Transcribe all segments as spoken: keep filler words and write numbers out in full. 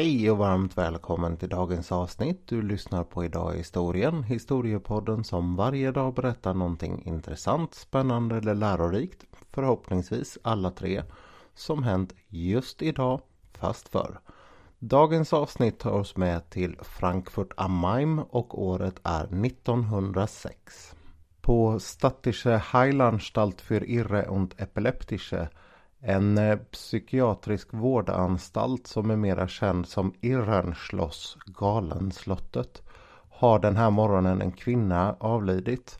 Hej och varmt välkommen till dagens avsnitt. Du lyssnar på Idag i historien, historiepodden som varje dag berättar någonting intressant, spännande eller lärorikt, förhoppningsvis alla tre, som hänt just idag, fast förr. Dagens avsnitt tar oss med till Frankfurt am Main och året är nittonhundrasex. På Statische Heilandstalt för Irre und Epileptische, en psykiatrisk vårdanstalt som är mera känd som Irrenschloss, galenslottet, har den här morgonen en kvinna avlidit.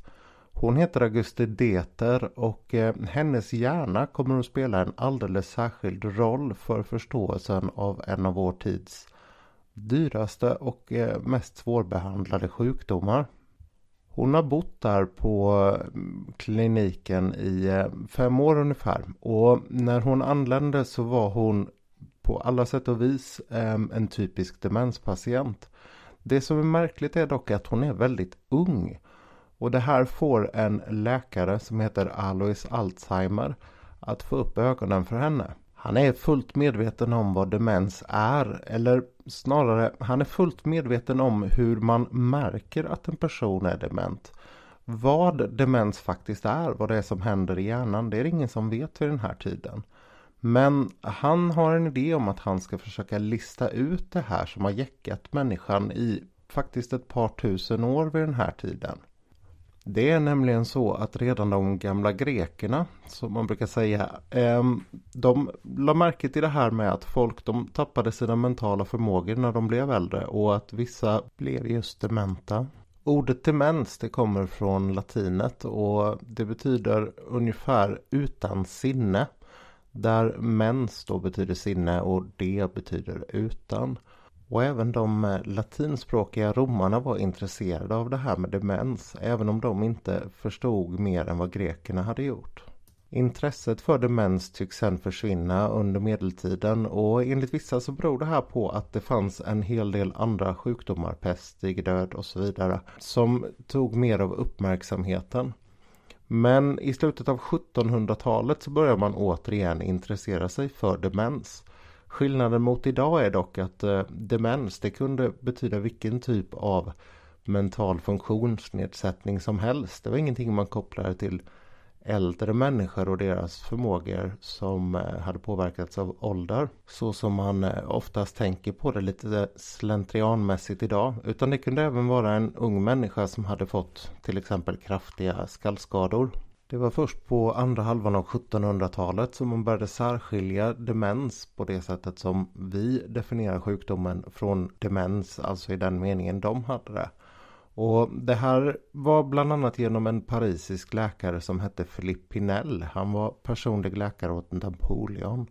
Hon heter Auguste Deter och eh, hennes hjärna kommer att spela en alldeles särskild roll för förståelsen av en av vår tids dyraste och eh, mest svårbehandlade sjukdomar. Hon har bott där på kliniken i fem år ungefär, och när hon anlände så var hon på alla sätt och vis en typisk demenspatient. Det som är märkligt är dock att hon är väldigt ung, och det här får en läkare som heter Alois Alzheimer att få upp ögonen för henne. Han är fullt medveten om vad demens är, eller snarare han är fullt medveten om hur man märker att en person är dement. Vad demens faktiskt är, vad det är som händer i hjärnan, det är ingen som vet vid den här tiden. Men han har en idé om att han ska försöka lista ut det här som har jäckat människan i faktiskt ett par tusen år vid den här tiden. Det är nämligen så att redan de gamla grekerna, som man brukar säga, de la märke till det här med att folk de tappade sina mentala förmågor när de blev äldre och att vissa blev just dementa. Ordet demens det kommer från latinet och det betyder ungefär utan sinne, där mens då betyder sinne och det betyder utan. Och även de latinspråkiga romarna var intresserade av det här med demens, även om de inte förstod mer än vad grekerna hade gjort. Intresset för demens tycks sedan försvinna under medeltiden, och enligt vissa så beror det här på att det fanns en hel del andra sjukdomar, pest, digerdöd och så vidare, som tog mer av uppmärksamheten. Men i slutet av sjuttonhundratalet så börjar man återigen intressera sig för demens. Skillnaden mot idag är dock att eh, demens det kunde betyda vilken typ av mental funktionsnedsättning som helst. Det var ingenting man kopplade till äldre människor och deras förmågor som eh, hade påverkats av ålder. Så som man eh, oftast tänker på det lite slentrianmässigt idag. Utan det kunde även vara en ung människa som hade fått till exempel kraftiga skallskador. Det var först på andra halvan av sjuttonhundratalet som man började särskilja demens på det sättet som vi definierar sjukdomen från demens, alltså i den meningen de hade det. Och det här var bland annat genom en parisisk läkare som hette Philippe Pinel. Han var personlig läkare åt Napoleon.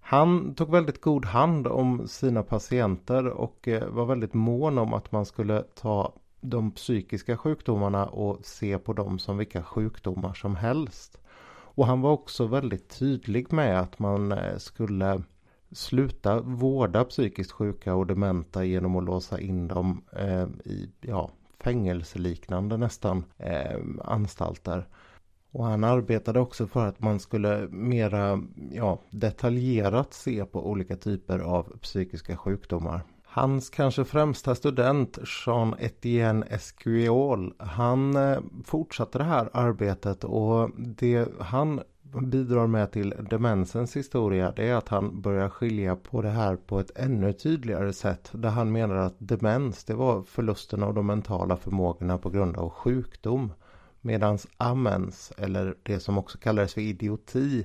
Han tog väldigt god hand om sina patienter och var väldigt mån om att man skulle ta de psykiska sjukdomarna och se på dem som vilka sjukdomar som helst. Och han var också väldigt tydlig med att man skulle sluta vårda psykiskt sjuka och dementa genom att låsa in dem eh, i ja, fängelseliknande nästan eh, anstalter. Och han arbetade också för att man skulle mera ja, detaljerat se på olika typer av psykiska sjukdomar. Hans kanske främsta student Jean-Étienne Esquiel, han fortsatte det här arbetet, och det han bidrar med till demensens historia det är att han börjar skilja på det här på ett ännu tydligare sätt, där han menar att demens det var förlusten av de mentala förmågorna på grund av sjukdom, medan amens, eller det som också kallades för idioti,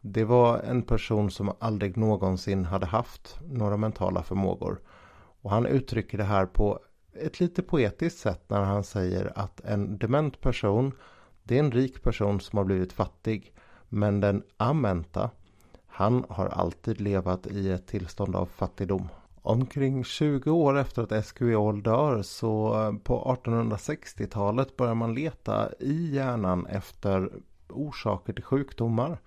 det var en person som aldrig någonsin hade haft några mentala förmågor. Och han uttrycker det här på ett lite poetiskt sätt när han säger att en dement person, det är en rik person som har blivit fattig. Men den amenta, han har alltid levat i ett tillstånd av fattigdom. Omkring tjugo år efter att Esquiel dör så på artonhundrasextiotalet börjar man leta i hjärnan efter orsaker till sjukdomar.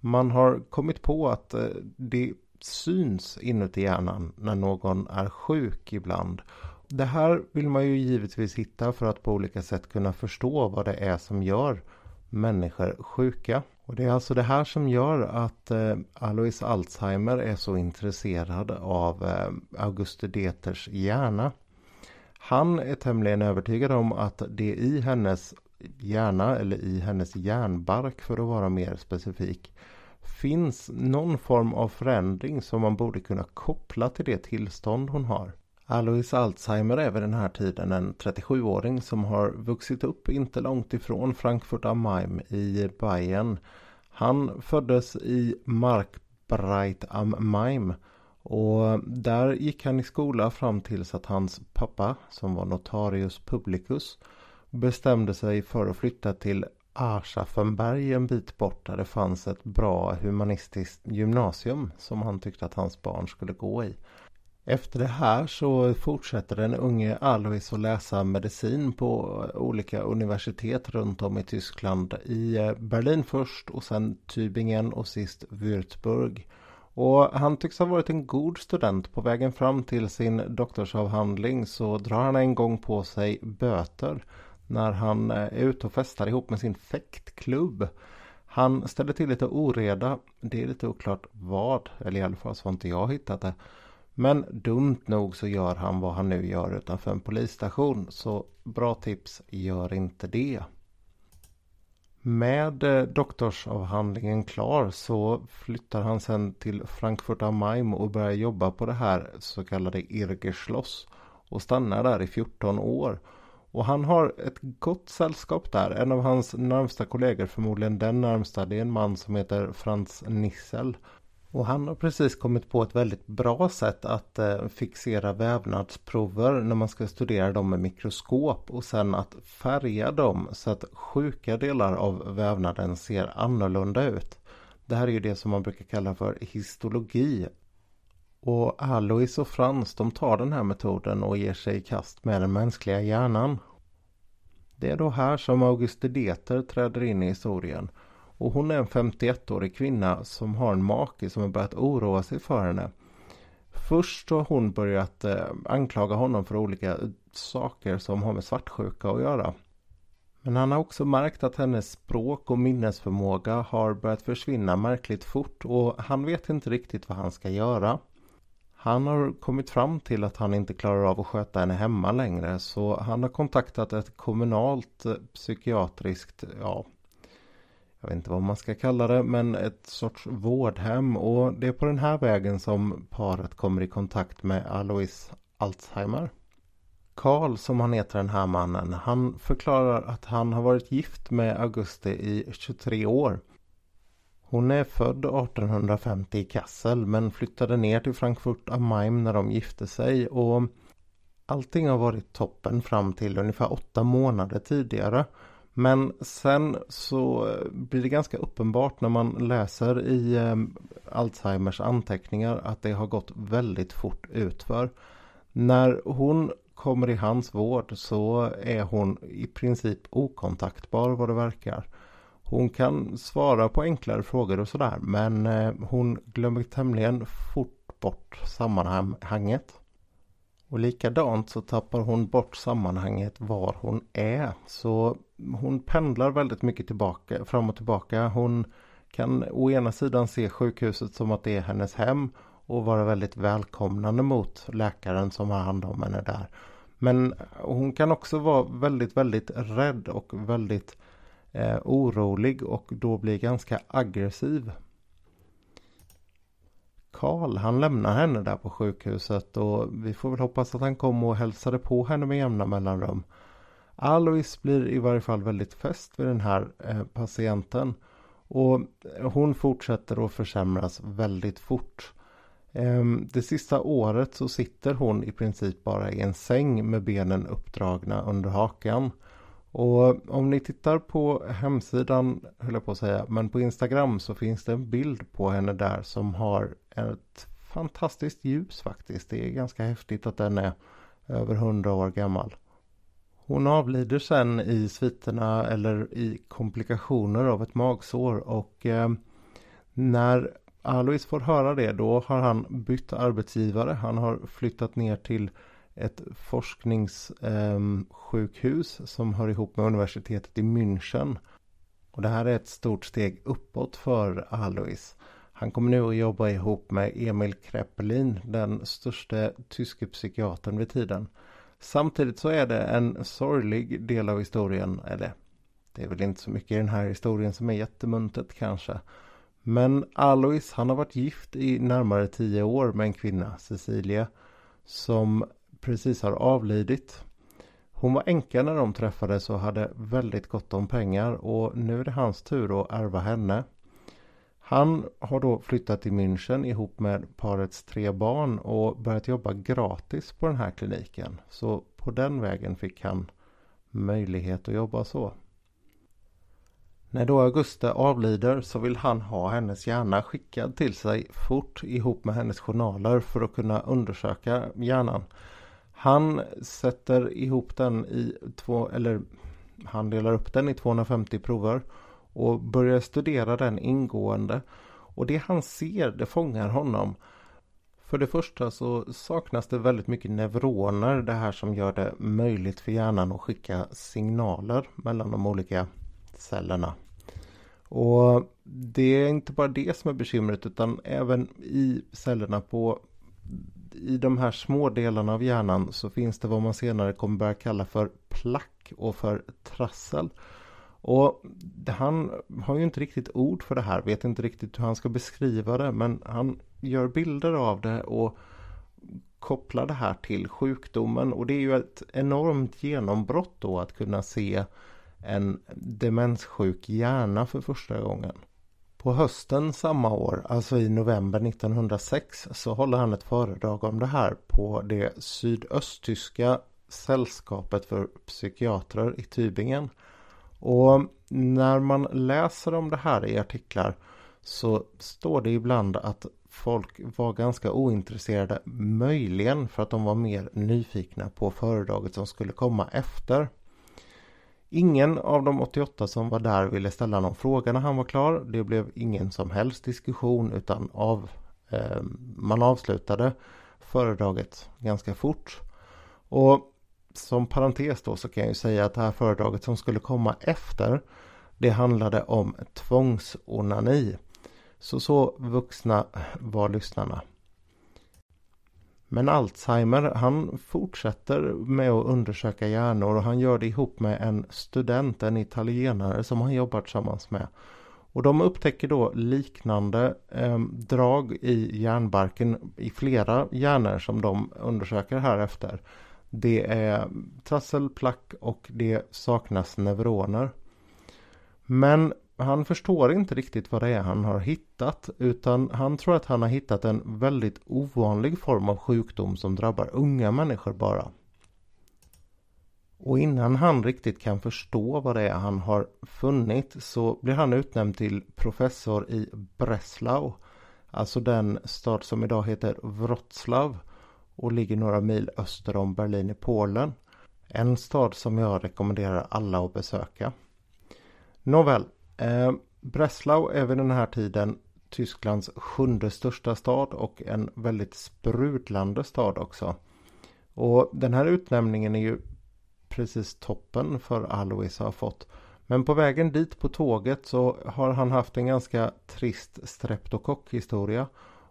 Man har kommit på att det syns inuti hjärnan när någon är sjuk ibland. Det här vill man ju givetvis hitta för att på olika sätt kunna förstå vad det är som gör människor sjuka. Och det är alltså det här som gör att eh, Alois Alzheimer är så intresserad av eh, Auguste Deters hjärna. Han är tämligen övertygad om att det i hennes hjärna, eller i hennes hjärnbark för att vara mer specifik, finns någon form av förändring som man borde kunna koppla till det tillstånd hon har. Alois Alzheimer är vid den här tiden en trettiosjuåring som har vuxit upp inte långt ifrån Frankfurt am Main i Bayern. Han föddes i Markbreit am Main och där gick han i skola fram tills att hans pappa, som var notarius publicus, bestämde sig för att flytta till Arshafenberg en bit bort, där det fanns ett bra humanistiskt gymnasium som han tyckte att hans barn skulle gå i. Efter det här så fortsätter den unge Alois att läsa medicin på olika universitet runt om i Tyskland. I Berlin först och sen Tübingen och sist Würzburg. Och han tycks ha varit en god student. På vägen fram till sin doktorsavhandling så drar han en gång på sig böter när han är ute och festar ihop med sin fäktklubb. Han ställer till lite oreda. Det är lite oklart vad, eller i alla fall så har inte jag hittat det. Men dumt nog så gör han vad han nu gör utanför en polisstation, så bra tips, gör inte det. Med doktorsavhandlingen klar så flyttar han sen till Frankfurt am Main och börjar jobba på det här så kallade Irrenschloss och stannar där i fjorton år. Och han har ett gott sällskap där. En av hans närmsta kollegor, förmodligen den närmsta, det är en man som heter Franz Nissl. Och han har precis kommit på ett väldigt bra sätt att eh, fixera vävnadsprover när man ska studera dem med mikroskop och sen att färga dem så att sjuka delar av vävnaden ser annorlunda ut. Det här är ju det som man brukar kalla för histologi. Och Alois och Frans, de tar den här metoden och ger sig i kast med den mänskliga hjärnan. Det är då här som Auguste Deter träder in i historien. Och hon är en femtioettårig kvinna som har en make som har börjat oroa sig för henne. Först har hon börjat eh, anklaga honom för olika saker som har med svartsjuka att göra. Men han har också märkt att hennes språk och minnesförmåga har börjat försvinna märkligt fort. Och han vet inte riktigt vad han ska göra. Han har kommit fram till att han inte klarar av att sköta henne hemma längre. Så han har kontaktat ett kommunalt psykiatriskt... ja, jag vet inte vad man ska kalla det, men ett sorts vårdhem, och det är på den här vägen som paret kommer i kontakt med Alois Alzheimer. Karl, som han heter den här mannen, han förklarar att han har varit gift med Auguste i tjugotre år. Hon är född artonhundrafemtio i Kassel men flyttade ner till Frankfurt am Main när de gifte sig, och allting har varit toppen fram till ungefär åtta månader tidigare. Men sen så blir det ganska uppenbart när man läser i eh, Alzheimers anteckningar att det har gått väldigt fort utför. När hon kommer i hans vård så är hon i princip okontaktbar vad det verkar. Hon kan svara på enklare frågor och sådär, men eh, hon glömmer tämligen fort bort sammanhanget. Och likadant så tappar hon bort sammanhanget var hon är. Så hon pendlar väldigt mycket tillbaka, fram och tillbaka. Hon kan å ena sidan se sjukhuset som att det är hennes hem och vara väldigt välkomnande mot läkaren som har hand om henne där. Men hon kan också vara väldigt, väldigt rädd och väldigt eh, orolig och då blir ganska aggressiv. Karl, han lämnar henne där på sjukhuset och vi får väl hoppas att han kom och hälsade på henne med jämna mellanrum. Alois blir i varje fall väldigt fäst vid den här eh, patienten och hon fortsätter att försämras väldigt fort. Eh, det sista året så sitter hon i princip bara i en säng med benen uppdragna under hakan. Och om ni tittar på hemsidan, höll jag på att säga, men på Instagram så finns det en bild på henne där som har ett fantastiskt ljus faktiskt. Det är ganska häftigt att den är över hundra år gammal. Hon avlider sen i sviterna eller i komplikationer av ett magsår, och eh, när Alois får höra det då har han bytt arbetsgivare. Han har flyttat ner till ett forskningssjukhus eh, som hör ihop med universitetet i München. Och det här är ett stort steg uppåt för Alois. Han kommer nu att jobba ihop med Emil Kraepelin, den största tyske psykiatern vid tiden. Samtidigt så är det en sorglig del av historien, eller det är väl inte så mycket i den här historien som är jättemuntet kanske. Men Alois, han har varit gift i närmare tio år med en kvinna, Cecilia, som precis har avlidit. Hon var änka när de träffades och hade väldigt gott om pengar, och nu är det hans tur att ärva henne. Han har då flyttat till München ihop med parets tre barn och börjat jobba gratis på den här kliniken. Så på den vägen fick han möjlighet att jobba så. När då Auguste avlider så vill han ha hennes hjärna skickad till sig fort ihop med hennes journaler för att kunna undersöka hjärnan. Han sätter ihop den i två, eller han delar upp den i tvåhundrafemtio prover och börjar studera den ingående. Och det han ser, det fångar honom. För det första så saknas det väldigt mycket neuroner, det här som gör det möjligt för hjärnan att skicka signaler mellan de olika cellerna. Och det är inte bara det som är bekymret, utan även i cellerna på i de här små delarna av hjärnan så finns det vad man senare kommer börja kalla för plack och för trassel. Och han har ju inte riktigt ord för det här, vet inte riktigt hur han ska beskriva det, men han gör bilder av det och kopplar det här till sjukdomen. Och det är ju ett enormt genombrott då att kunna se en demenssjuk hjärna för första gången. På hösten samma år, alltså i november nittonhundrasex, så håller han ett föredrag om det här på det sydösttyska sällskapet för psykiatrer i Tübingen. Och när man läser om det här i artiklar så står det ibland att folk var ganska ointresserade, möjligen för att de var mer nyfikna på föredraget som skulle komma efter. Ingen av de åttioåtta som var där ville ställa någon fråga när han var klar. Det blev ingen som helst diskussion, utan av, eh, man avslutade föredraget ganska fort. Och som parentes då så kan jag ju säga att det här föredraget som skulle komma efter, det handlade om tvångsonani. Så så vuxna var lyssnarna. Men Alzheimer, han fortsätter med att undersöka hjärnor, och han gör det ihop med en student, en italienare som han jobbar tillsammans med. Och de upptäcker då liknande eh, drag i hjärnbarken i flera hjärnor som de undersöker här efter. Det är trasselplack och det saknas neuroner. Men han förstår inte riktigt vad det är han har hittat, utan han tror att han har hittat en väldigt ovanlig form av sjukdom som drabbar unga människor bara. Och innan han riktigt kan förstå vad det är han har funnit så blir han utnämnd till professor i Breslau, alltså den stad som idag heter Wrocław och ligger några mil öster om Berlin i Polen. En stad som jag rekommenderar alla att besöka. Nåväl. Eh, Breslau är vid den här tiden Tysklands sjunde största stad och en väldigt sprudlande stad också. Och den här utnämningen är ju precis toppen för Alois har fått. Men på vägen dit på tåget så har han haft en ganska trist streptokockhistoria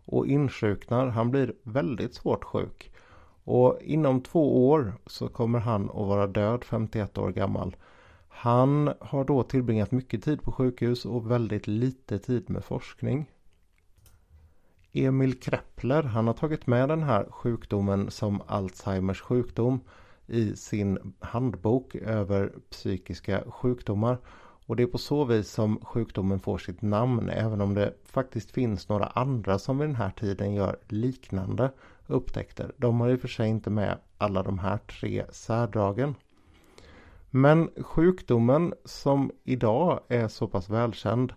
och insjuknar. Han blir väldigt svårt sjuk. Och inom två år så kommer han att vara död, femtioett år gammal. Han har då tillbringat mycket tid på sjukhus och väldigt lite tid med forskning. Emil Kraepelin, han har tagit med den här sjukdomen som Alzheimers sjukdom i sin handbok över psykiska sjukdomar. Och det är på så vis som sjukdomen får sitt namn, även om det faktiskt finns några andra som vid den här tiden gör liknande upptäckter. De har i och för sig inte med alla de här tre särdragen. Men sjukdomen som idag är så pass välkänd,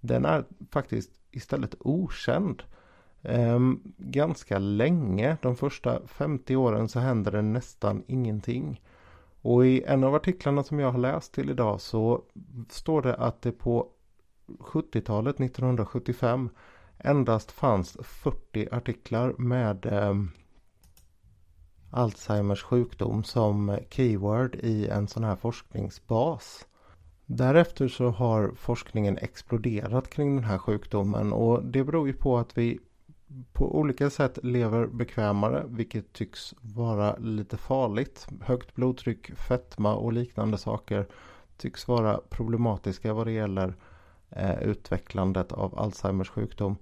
den är faktiskt istället okänd ehm, ganska länge. De första femtio åren så händer det nästan ingenting. Och i en av artiklarna som jag har läst till idag så står det att det på sjuttiotalet, nittonhundrasjuttiofem, endast fanns fyrtio artiklar med ehm, Alzheimers sjukdom som keyword i en sån här forskningsbas. Därefter så har forskningen exploderat kring den här sjukdomen, och det beror ju på att vi på olika sätt lever bekvämare, vilket tycks vara lite farligt. Högt blodtryck, fetma och liknande saker tycks vara problematiska vad det gäller eh, utvecklandet av Alzheimers sjukdom.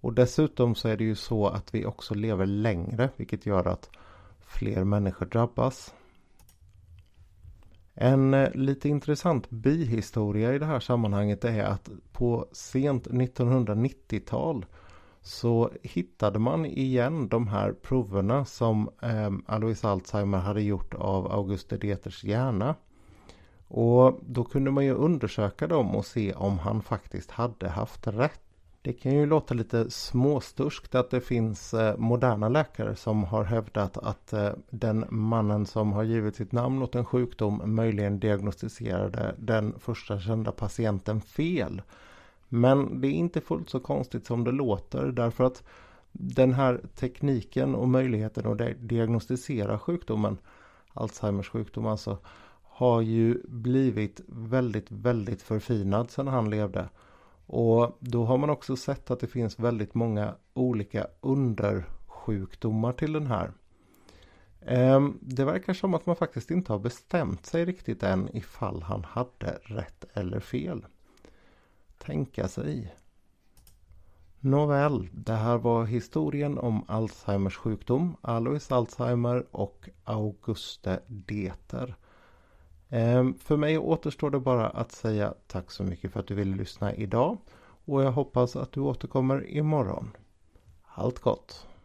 Och dessutom så är det ju så att vi också lever längre, vilket gör att fler människor drabbas. En lite intressant bihistoria i det här sammanhanget är att på sent nittonhundranittiotal så hittade man igen de här proverna som eh, Alois Alzheimer hade gjort av Auguste Deters hjärna. Och då kunde man ju undersöka dem och se om han faktiskt hade haft rätt. Det kan ju låta lite småsturskt att det finns eh, moderna läkare som har hävdat att eh, den mannen som har givit sitt namn åt en sjukdom möjligen diagnostiserade den första kända patienten fel. Men det är inte fullt så konstigt som det låter, därför att den här tekniken och möjligheten att diagnostisera sjukdomen, Alzheimers sjukdom alltså, har ju blivit väldigt, väldigt förfinad sedan han levde. Och då har man också sett att det finns väldigt många olika undersjukdomar till den här. Det verkar som att man faktiskt inte har bestämt sig riktigt än ifall han hade rätt eller fel. Tänka sig. Nåväl, det här var historien om Alzheimers sjukdom, Alois Alzheimer och Auguste Deter. Ehm, för mig återstår det bara att säga tack så mycket för att du ville lyssna idag, och jag hoppas att du återkommer imorgon. Allt gott!